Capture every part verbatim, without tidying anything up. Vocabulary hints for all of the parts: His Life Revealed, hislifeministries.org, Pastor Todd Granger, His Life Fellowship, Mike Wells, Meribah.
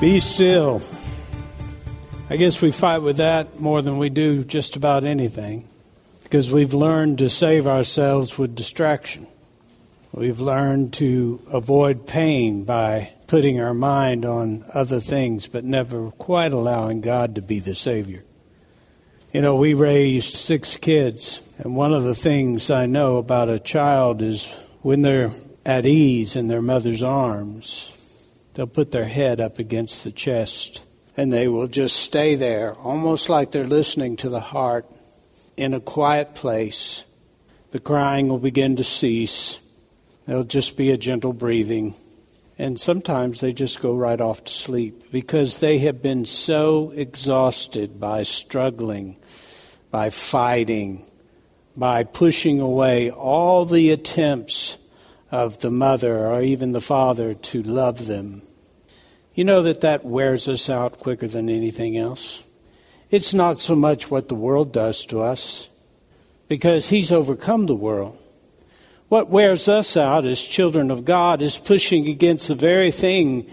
Be still. I guess we fight with that more than we do just about anything, because we've learned to save ourselves with distraction. We've learned to avoid pain by putting our mind on other things, but never quite allowing God to be the Savior. You know, we raised six kids, and one of the things I know about a child is when they're at ease in their mother's arms, they'll put their head up against the chest, and they will just stay there, almost like they're listening to the heart, in a quiet place. The crying will begin to cease. There'll just be a gentle breathing. And sometimes they just go right off to sleep because they have been so exhausted by struggling, by fighting, by pushing away all the attempts of the mother or even the father to love them. You know that that wears us out quicker than anything else. It's not so much what the world does to us, because He's overcome the world. What wears us out as children of God is pushing against the very thing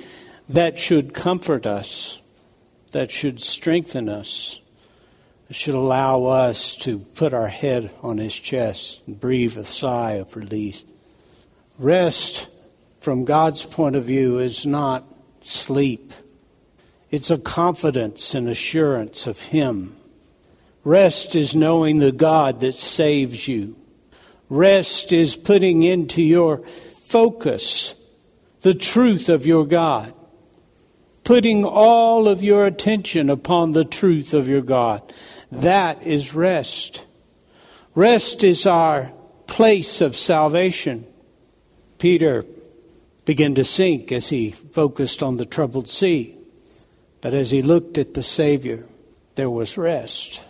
that should comfort us, that should strengthen us, that should allow us to put our head on His chest and breathe a sigh of release. Rest, from God's point of view, is not sleep. It's a confidence and assurance of Him. Rest is knowing the God that saves you. Rest is putting into your focus the truth of your God, putting all of your attention upon the truth of your God. That is rest. Rest is our place of salvation. Peter began to sink as he focused on the troubled sea. But as he looked at the Savior, there was rest.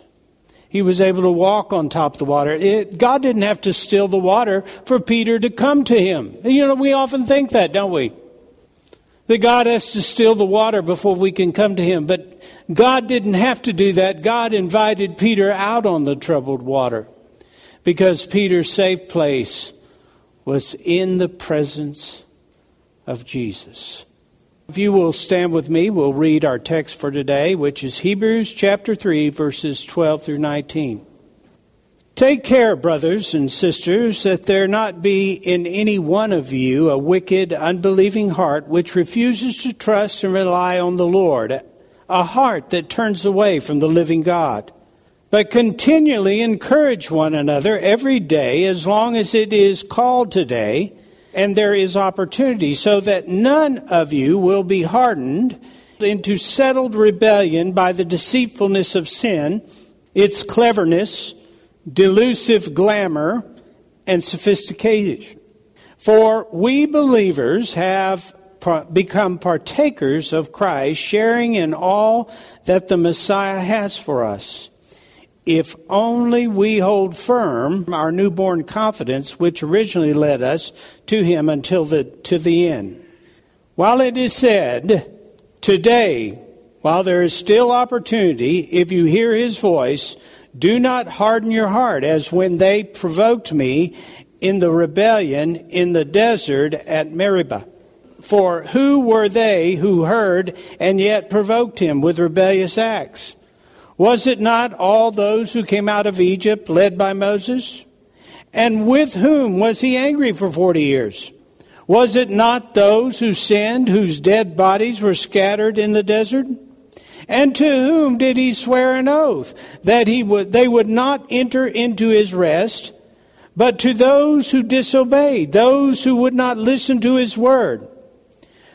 He was able to walk on top of the water. It, God didn't have to still the water for Peter to come to Him. You know, we often think that, don't we? That God has to still the water before we can come to Him. But God didn't have to do that. God invited Peter out on the troubled water because Peter's safe place was in the presence of Jesus. If you will stand with me, we'll read our text for today, which is Hebrews chapter three, verses twelve through nineteen. Take care, brothers and sisters, that there not be in any one of you a wicked, unbelieving heart which refuses to trust and rely on the Lord, a heart that turns away from the living God. But continually encourage one another every day, as long as it is called today, and there is opportunity, so that none of you will be hardened into settled rebellion by the deceitfulness of sin, its cleverness, delusive glamour, and sophistication. For we believers have become partakers of Christ, sharing in all that the Messiah has for us, if only we hold firm our newborn confidence, which originally led us to Him until the to the end. While it is said, today, while there is still opportunity, if you hear His voice, do not harden your heart as when they provoked me in the rebellion in the desert at Meribah. For who were they who heard and yet provoked him with rebellious acts? Was it not all those who came out of Egypt led by Moses? And with whom was he angry for forty years? Was it not those who sinned, whose dead bodies were scattered in the desert? And to whom did he swear an oath, that he would they would not enter into his rest, but to those who disobeyed, those who would not listen to his word?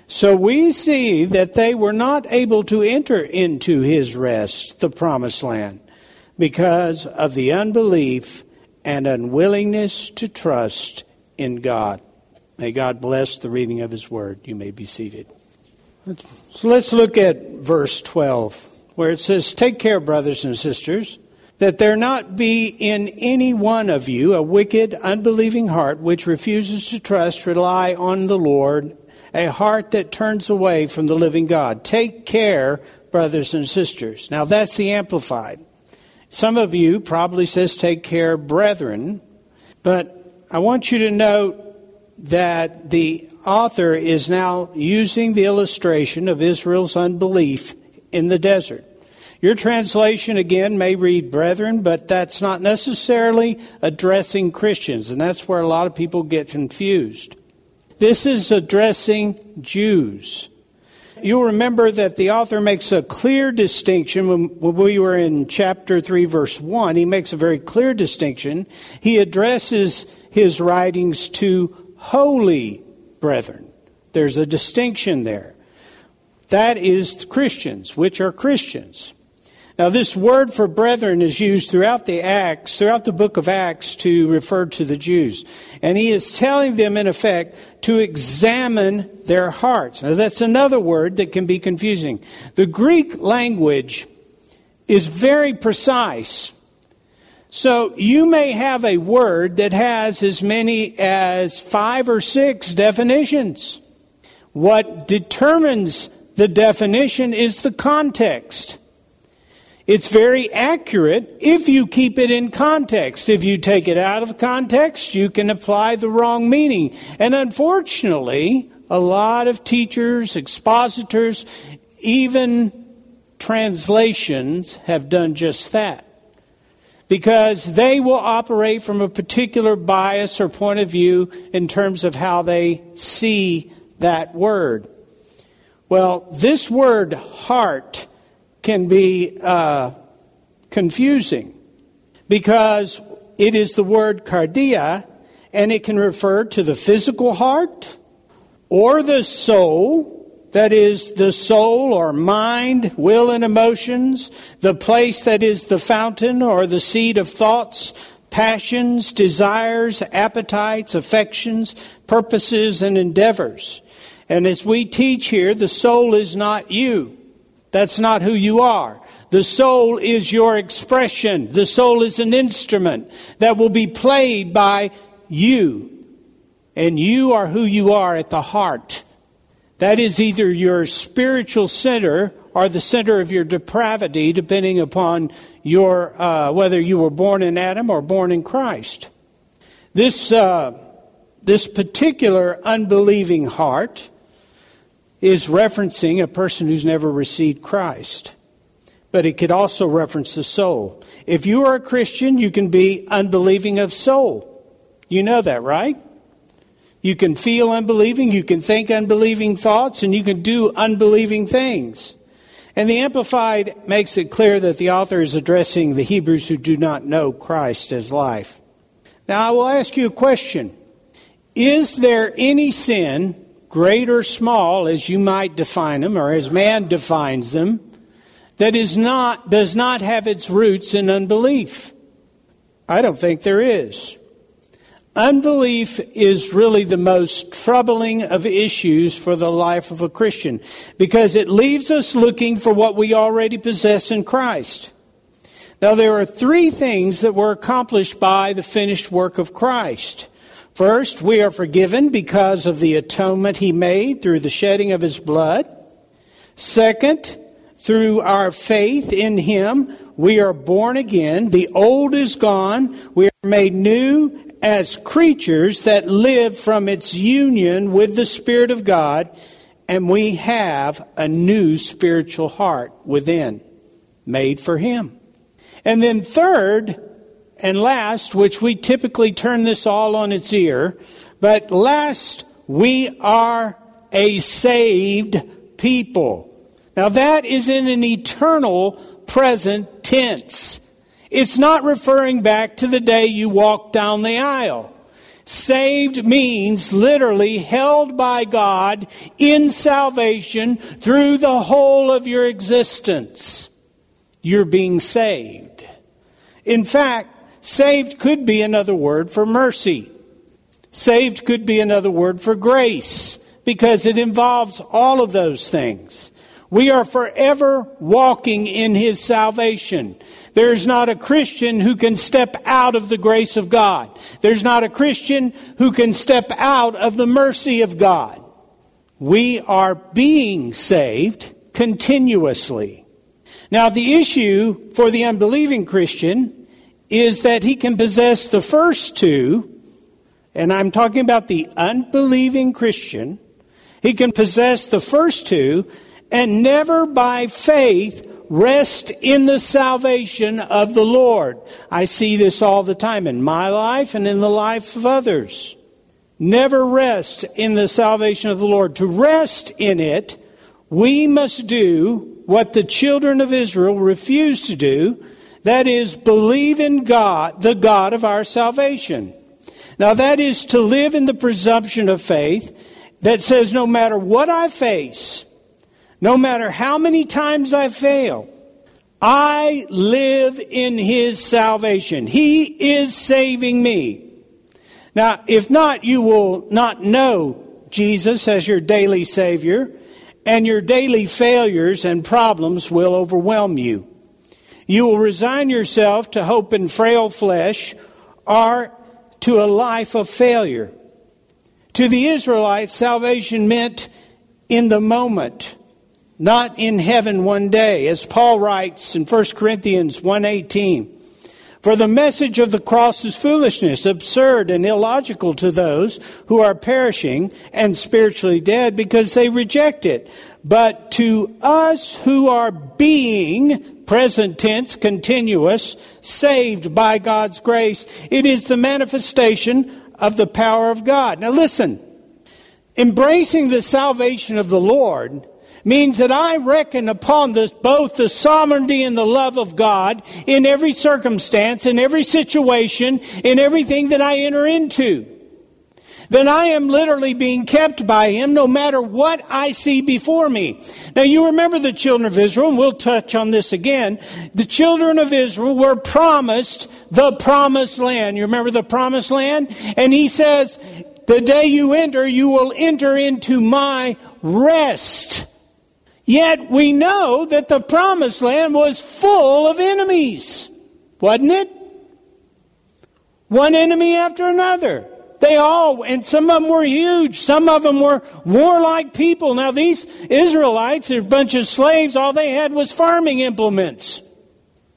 So we see that they were not able to enter into his rest, the promised land, because of the unbelief and unwillingness to trust in God. May God bless the reading of his word. You may be seated. So let's look at verse twelve, where it says, "Take care, brothers and sisters, that there not be in any one of you a wicked, unbelieving heart which refuses to trust, rely on the Lord, a heart that turns away from the living God. Take care, brothers and sisters." Now that's the Amplified. Some of you probably says, "Take care, brethren." But I want you to note that the author is now using the illustration of Israel's unbelief in the desert. Your translation, again, may read "brethren," but that's not necessarily addressing Christians, and that's where a lot of people get confused. This is addressing Jews. You'll remember that the author makes a clear distinction. When we were in chapter three, verse one, he makes a very clear distinction. He addresses his writings to holy brethren. There's a distinction there. That is Christians, which are Christians. Now, this word for brethren is used throughout the Acts, throughout the book of Acts, to refer to the Jews. And he is telling them, in effect, to examine their hearts. Now, that's another word that can be confusing. The Greek language is very precise. So you may have a word that has as many as five or six definitions. What determines the definition is the context. It's very accurate if you keep it in context. If you take it out of context, you can apply the wrong meaning. And unfortunately, a lot of teachers, expositors, even translations have done just that, because they will operate from a particular bias or point of view in terms of how they see that word. Well, this word "heart" can be uh, confusing, because it is the word "cardia," and it can refer to the physical heart or the soul, that is the soul or mind, will and emotions, the place that is the fountain or the seat of thoughts, passions, desires, appetites, affections, purposes, and endeavors. And as we teach here, the soul is not you. That's not who you are. The soul is your expression. The soul is an instrument that will be played by you. And you are who you are at the heart. That is either your spiritual center or the center of your depravity, depending upon your uh, whether you were born in Adam or born in Christ. This, uh, this particular unbelieving heart is referencing a person who's never received Christ. But it could also reference the soul. If you are a Christian, you can be unbelieving of soul. You know that, right? You can feel unbelieving, you can think unbelieving thoughts, and you can do unbelieving things. And the Amplified makes it clear that the author is addressing the Hebrews who do not know Christ as life. Now, I will ask you a question. Is there any sin, great or small, as you might define them, or as man defines them, that is not does not have its roots in unbelief? I don't think there is. Unbelief is really the most troubling of issues for the life of a Christian, because it leaves us looking for what we already possess in Christ. Now, there are three things that were accomplished by the finished work of Christ. First, we are forgiven because of the atonement he made through the shedding of his blood. Second, through our faith in him, we are born again. The old is gone. We are made new as creatures that live from its union with the Spirit of God, and we have a new spiritual heart within, made for Him. And then third and last, which we typically turn this all on its ear, but last, we are a saved people. Now that is in an eternal present tense. It's not referring back to the day you walked down the aisle. Saved means literally held by God in salvation through the whole of your existence. You're being saved. In fact, saved could be another word for mercy. Saved could be another word for grace, because it involves all of those things. We are forever walking in His salvation. There's not a Christian who can step out of the grace of God. There's not a Christian who can step out of the mercy of God. We are being saved continuously. Now, the issue for the unbelieving Christian is that he can possess the first two, and I'm talking about the unbelieving Christian. He can possess the first two and never by faith rest in the salvation of the Lord. I see this all the time in my life and in the life of others. Never rest in the salvation of the Lord. To rest in it, we must do what the children of Israel refused to do, that is, believe in God, the God of our salvation. Now that is to live in the presumption of faith that says no matter what I face, no matter how many times I fail, I live in His salvation. He is saving me. Now, if not, you will not know Jesus as your daily Savior, and your daily failures and problems will overwhelm you. You will resign yourself to hope in frail flesh or to a life of failure. To the Israelites, salvation meant in the moment, not in heaven one day, as Paul writes in First Corinthians one eighteen. For the message of the cross is foolishness, absurd and illogical to those who are perishing and spiritually dead because they reject it. But to us who are being, present tense, continuous, saved by God's grace, it is the manifestation of the power of God. Now listen, embracing the salvation of the Lord means that I reckon upon this, both the sovereignty and the love of God in every circumstance, in every situation, in everything that I enter into. Then I am literally being kept by Him no matter what I see before me. Now you remember the children of Israel, and we'll touch on this again. The children of Israel were promised the promised land. You remember the promised land? And He says, the day you enter, you will enter into my rest. Yet we know that the promised land was full of enemies, wasn't it? One enemy after another. They all, and some of them were huge. Some of them were warlike people. Now these Israelites, they're a bunch of slaves. All they had was farming implements.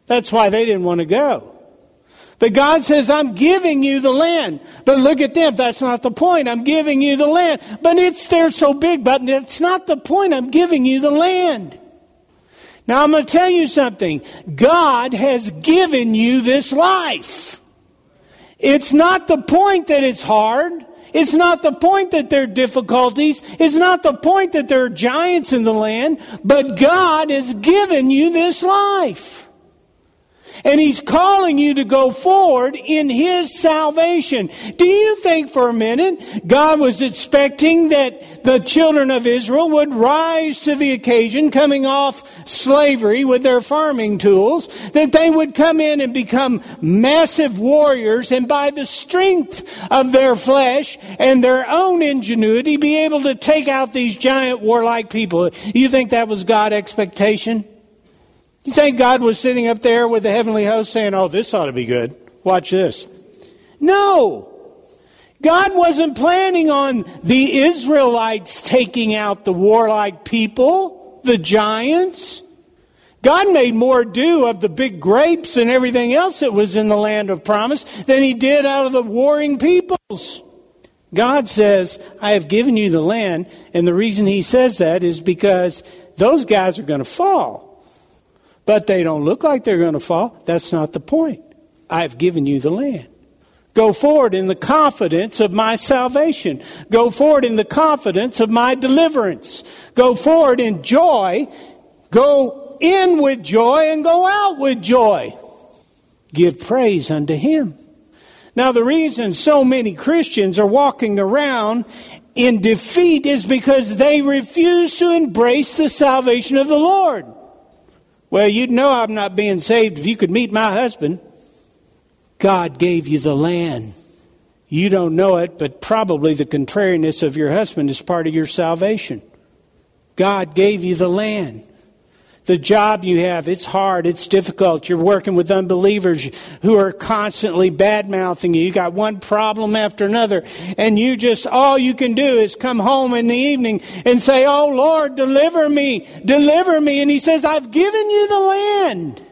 That's why they didn't want to go. But God says, I'm giving you the land. But look at them. That's not the point. I'm giving you the land. But it's they're so big. But it's not the point. I'm giving you the land. Now, I'm going to tell you something. God has given you this life. It's not the point that it's hard. It's not the point that there are difficulties. It's not the point that there are giants in the land. But God has given you this life. And He's calling you to go forward in His salvation. Do you think for a minute God was expecting that the children of Israel would rise to the occasion, coming off slavery with their farming tools, that they would come in and become massive warriors and by the strength of their flesh and their own ingenuity be able to take out these giant warlike people? You think that was God's expectation? You think God was sitting up there with the heavenly host saying, oh, this ought to be good. Watch this. No. God wasn't planning on the Israelites taking out the warlike people, the giants. God made more do of the big grapes and everything else that was in the land of promise than he did out of the warring peoples. God says, I have given you the land. And the reason he says that is because those guys are going to fall. But they don't look like they're going to fall. That's not the point. I've given you the land. Go forward in the confidence of my salvation. Go forward in the confidence of my deliverance. Go forward in joy. Go in with joy and go out with joy. Give praise unto him. Now, the reason so many Christians are walking around in defeat is because they refuse to embrace the salvation of the Lord. Well, you'd know I'm not being saved if you could meet my husband. God gave you the land. You don't know it, but probably the contrariness of your husband is part of your salvation. God gave you the land. The job you have, it's hard, it's difficult. You're working with unbelievers who are constantly bad-mouthing you. You got one problem after another. And you just, all you can do is come home in the evening and say, oh, Lord, deliver me, deliver me. And he says, I've given you the land.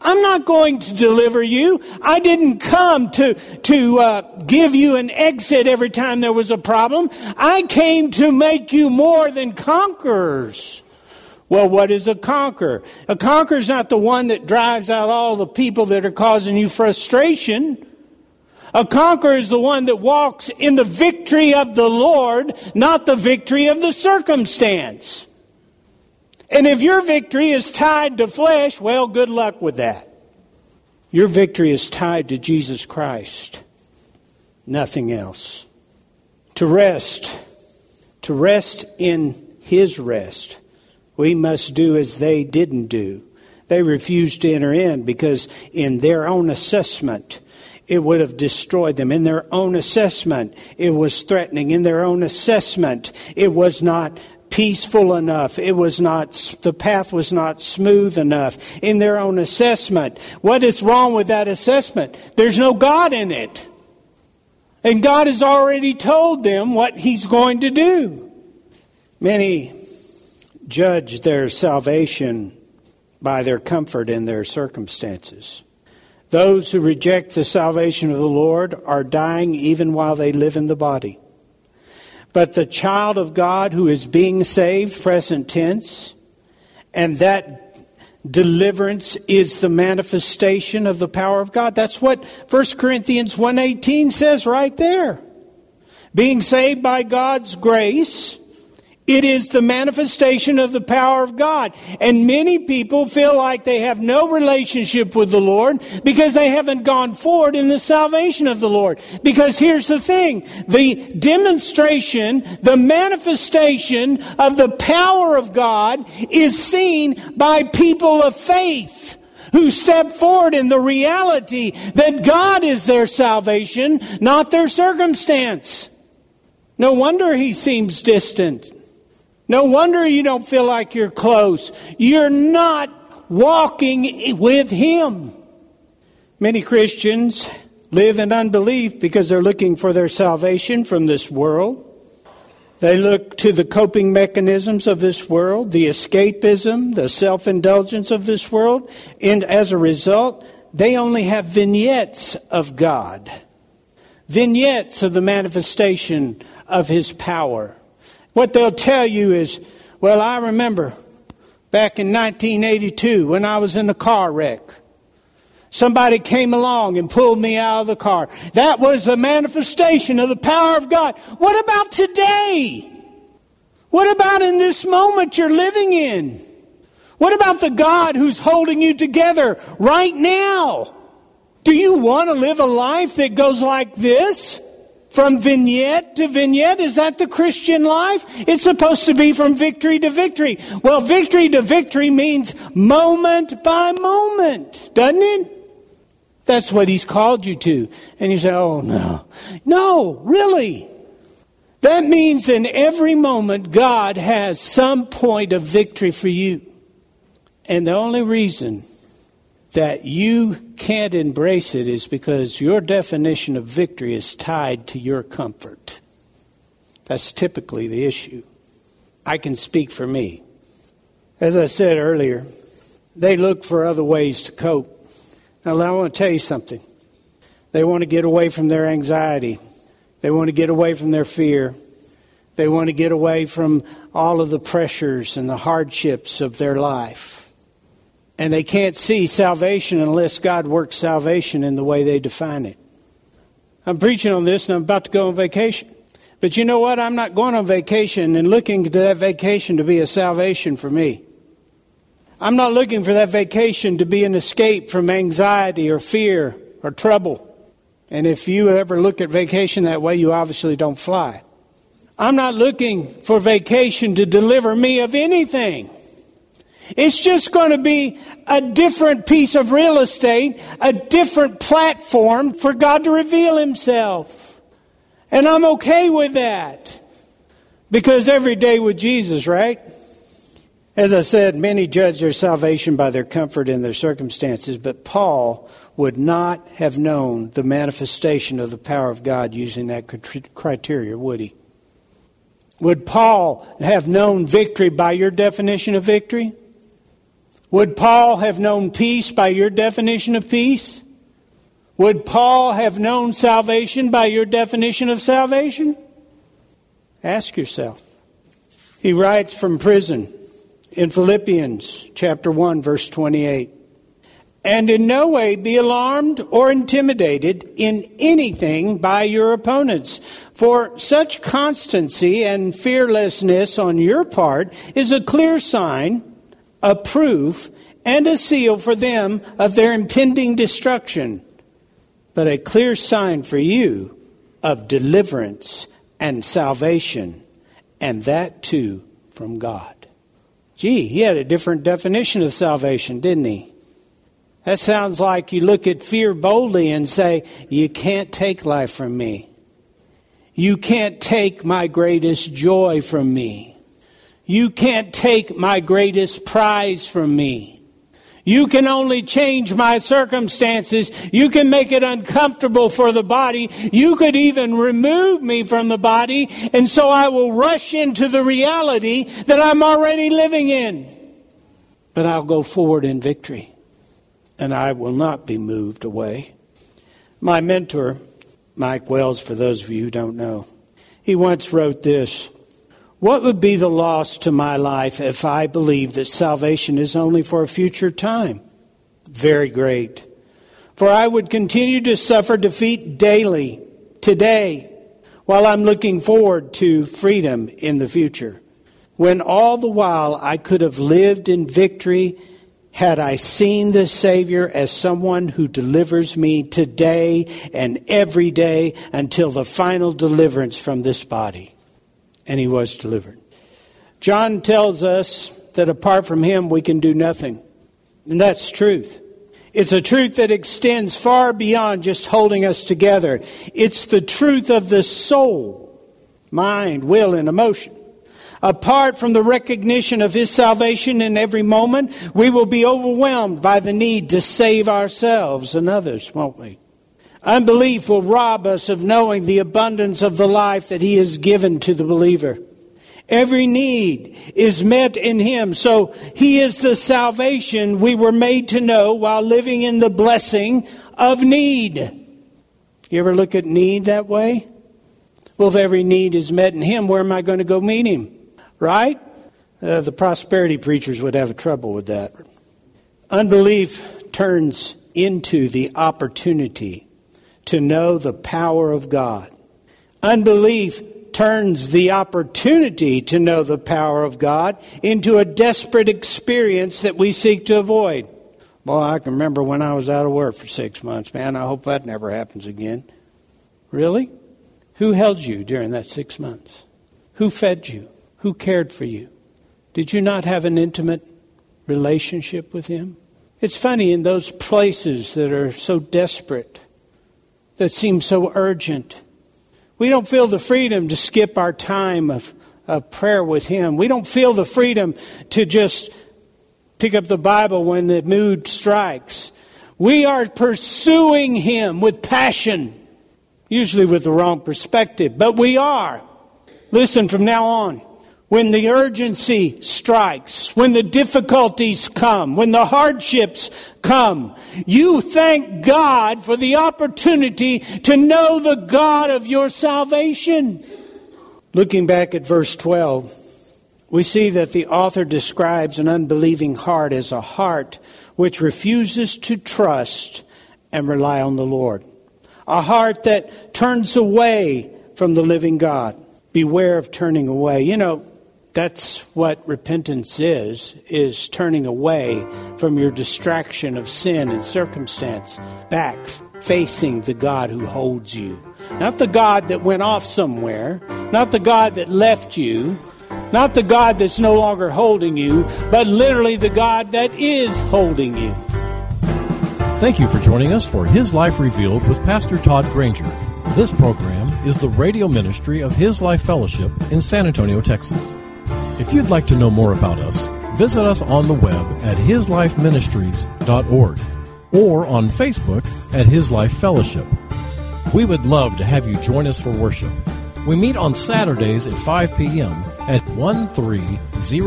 I'm not going to deliver you. I didn't come to to uh, give you an exit every time there was a problem. I came to make you more than conquerors. Well, what is a conqueror? A conqueror is not the one that drives out all the people that are causing you frustration. A conqueror is the one that walks in the victory of the Lord, not the victory of the circumstance. And if your victory is tied to flesh, well, good luck with that. Your victory is tied to Jesus Christ. Nothing else. To rest, to rest in his rest, we must do as they didn't do. They refused to enter in because in their own assessment, it would have destroyed them. In their own assessment, it was threatening. In their own assessment, it was not peaceful enough. It was not, the path was not smooth enough in their own assessment. What is wrong with that assessment? There's no God in it. And God has already told them what he's going to do. Many judge their salvation by their comfort in their circumstances. Those who reject the salvation of the Lord are dying even while they live in the body. But the child of God who is being saved, present tense, and that deliverance is the manifestation of the power of God. That's what First Corinthians one eighteen says right there. Being saved by God's grace, it is the manifestation of the power of God. And many people feel like they have no relationship with the Lord because they haven't gone forward in the salvation of the Lord. Because here's the thing, the demonstration, the manifestation of the power of God is seen by people of faith who step forward in the reality that God is their salvation, not their circumstance. No wonder he seems distant. No wonder you don't feel like you're close. You're not walking with him. Many Christians live in unbelief because they're looking for their salvation from this world. They look to the coping mechanisms of this world, the escapism, the self-indulgence of this world. And as a result, they only have vignettes of God. Vignettes of the manifestation of his power. What they'll tell you is, well, I remember back in nineteen eighty-two when I was in a car wreck. Somebody came along and pulled me out of the car. That was the manifestation of the power of God. What about today? What about in this moment you're living in? What about the God who's holding you together right now? Do you want to live a life that goes like this? From vignette to vignette, is that the Christian life? It's supposed to be from victory to victory. Well, victory to victory means moment by moment, doesn't it? That's what he's called you to. And you say, oh, no. No, really. That means in every moment, God has some point of victory for you. And the only reason that you can't embrace it is because your definition of victory is tied to your comfort. That's typically the issue. I can speak for me. As I said earlier, they look for other ways to cope. Now, I want to tell you something. They want to get away from their anxiety. They want to get away from their fear. They want to get away from all of the pressures and the hardships of their life. And they can't see salvation unless God works salvation in the way they define it. I'm preaching on this and I'm about to go on vacation. But you know what? I'm not going on vacation and looking to that vacation to be a salvation for me. I'm not looking for that vacation to be an escape from anxiety or fear or trouble. And if you ever look at vacation that way, you obviously don't fly. I'm not looking for vacation to deliver me of anything. It's just going to be a different piece of real estate, a different platform for God to reveal himself. And I'm okay with that. Because every day with Jesus, right? As I said, many judge their salvation by their comfort in their circumstances, but Paul would not have known the manifestation of the power of God using that criteria, would he? Would Paul have known victory by your definition of victory? Would Paul have known peace by your definition of peace? Would Paul have known salvation by your definition of salvation? Ask yourself. He writes from prison. In Philippians chapter one, verse twenty-eight, and in no way be alarmed or intimidated in anything by your opponents, for such constancy and fearlessness on your part is a clear sign, a proof, and a seal for them of their impending destruction, but a clear sign for you of deliverance and salvation, and that too from God. Gee, he had a different definition of salvation, didn't he? That sounds like you look at fear boldly and say, you can't take life from me. You can't take my greatest joy from me. You can't take my greatest prize from me. You can only change my circumstances. You can make it uncomfortable for the body. You could even remove me from the body. And so I will rush into the reality that I'm already living in. But I'll go forward in victory. And I will not be moved away. My mentor, Mike Wells, for those of you who don't know, he once wrote this. What would be the loss to my life if I believed that salvation is only for a future time? Very great. For I would continue to suffer defeat daily, today, while I'm looking forward to freedom in the future, when all the while I could have lived in victory had I seen the Savior as someone who delivers me today and every day until the final deliverance from this body. And he was delivered. John tells us that apart from him, we can do nothing. And that's truth. It's a truth that extends far beyond just holding us together. It's the truth of the soul, mind, will, and emotion. Apart from the recognition of his salvation in every moment, we will be overwhelmed by the need to save ourselves and others, won't we? Unbelief will rob us of knowing the abundance of the life that he has given to the believer. Every need is met in him. So he is the salvation we were made to know while living in the blessing of need. You ever look at need that way? Well, if every need is met in him, where am I going to go meet him? Right? Uh, the prosperity preachers would have trouble with that. Unbelief turns into the opportunity to know the power of God. Unbelief turns the opportunity to know the power of God into a desperate experience that we seek to avoid. Boy, I can remember when I was out of work for six months, man. I hope that never happens again. Really? Who held you during that six months? Who fed you? Who cared for you? Did you not have an intimate relationship with him? It's funny, in those places that are so desperate, that seems so urgent, we don't feel the freedom to skip our time of, of prayer with him. We don't feel the freedom to just pick up the Bible when the mood strikes. We are pursuing him with passion, usually with the wrong perspective, but we are. Listen, from now on, When the urgency strikes, when the difficulties come, when the hardships come, you thank God for the opportunity to know the God of your salvation. Looking back at verse twelve, we see that the author describes an unbelieving heart as a heart which refuses to trust and rely on the Lord. A heart that turns away from the living God. Beware of turning away. You know, that's what repentance is, is turning away from your distraction of sin and circumstance, back facing the God who holds you. Not the God that went off somewhere, not the God that left you, not the God that's no longer holding you, but literally the God that is holding you. Thank you for joining us for His Life Revealed with Pastor Todd Granger. This program is the radio ministry of His Life Fellowship in San Antonio, Texas. If you'd like to know more about us, visit us on the web at his life ministries dot org or on Facebook at His Life Fellowship. We would love to have you join us for worship. We meet on Saturdays at five p.m. at thirteen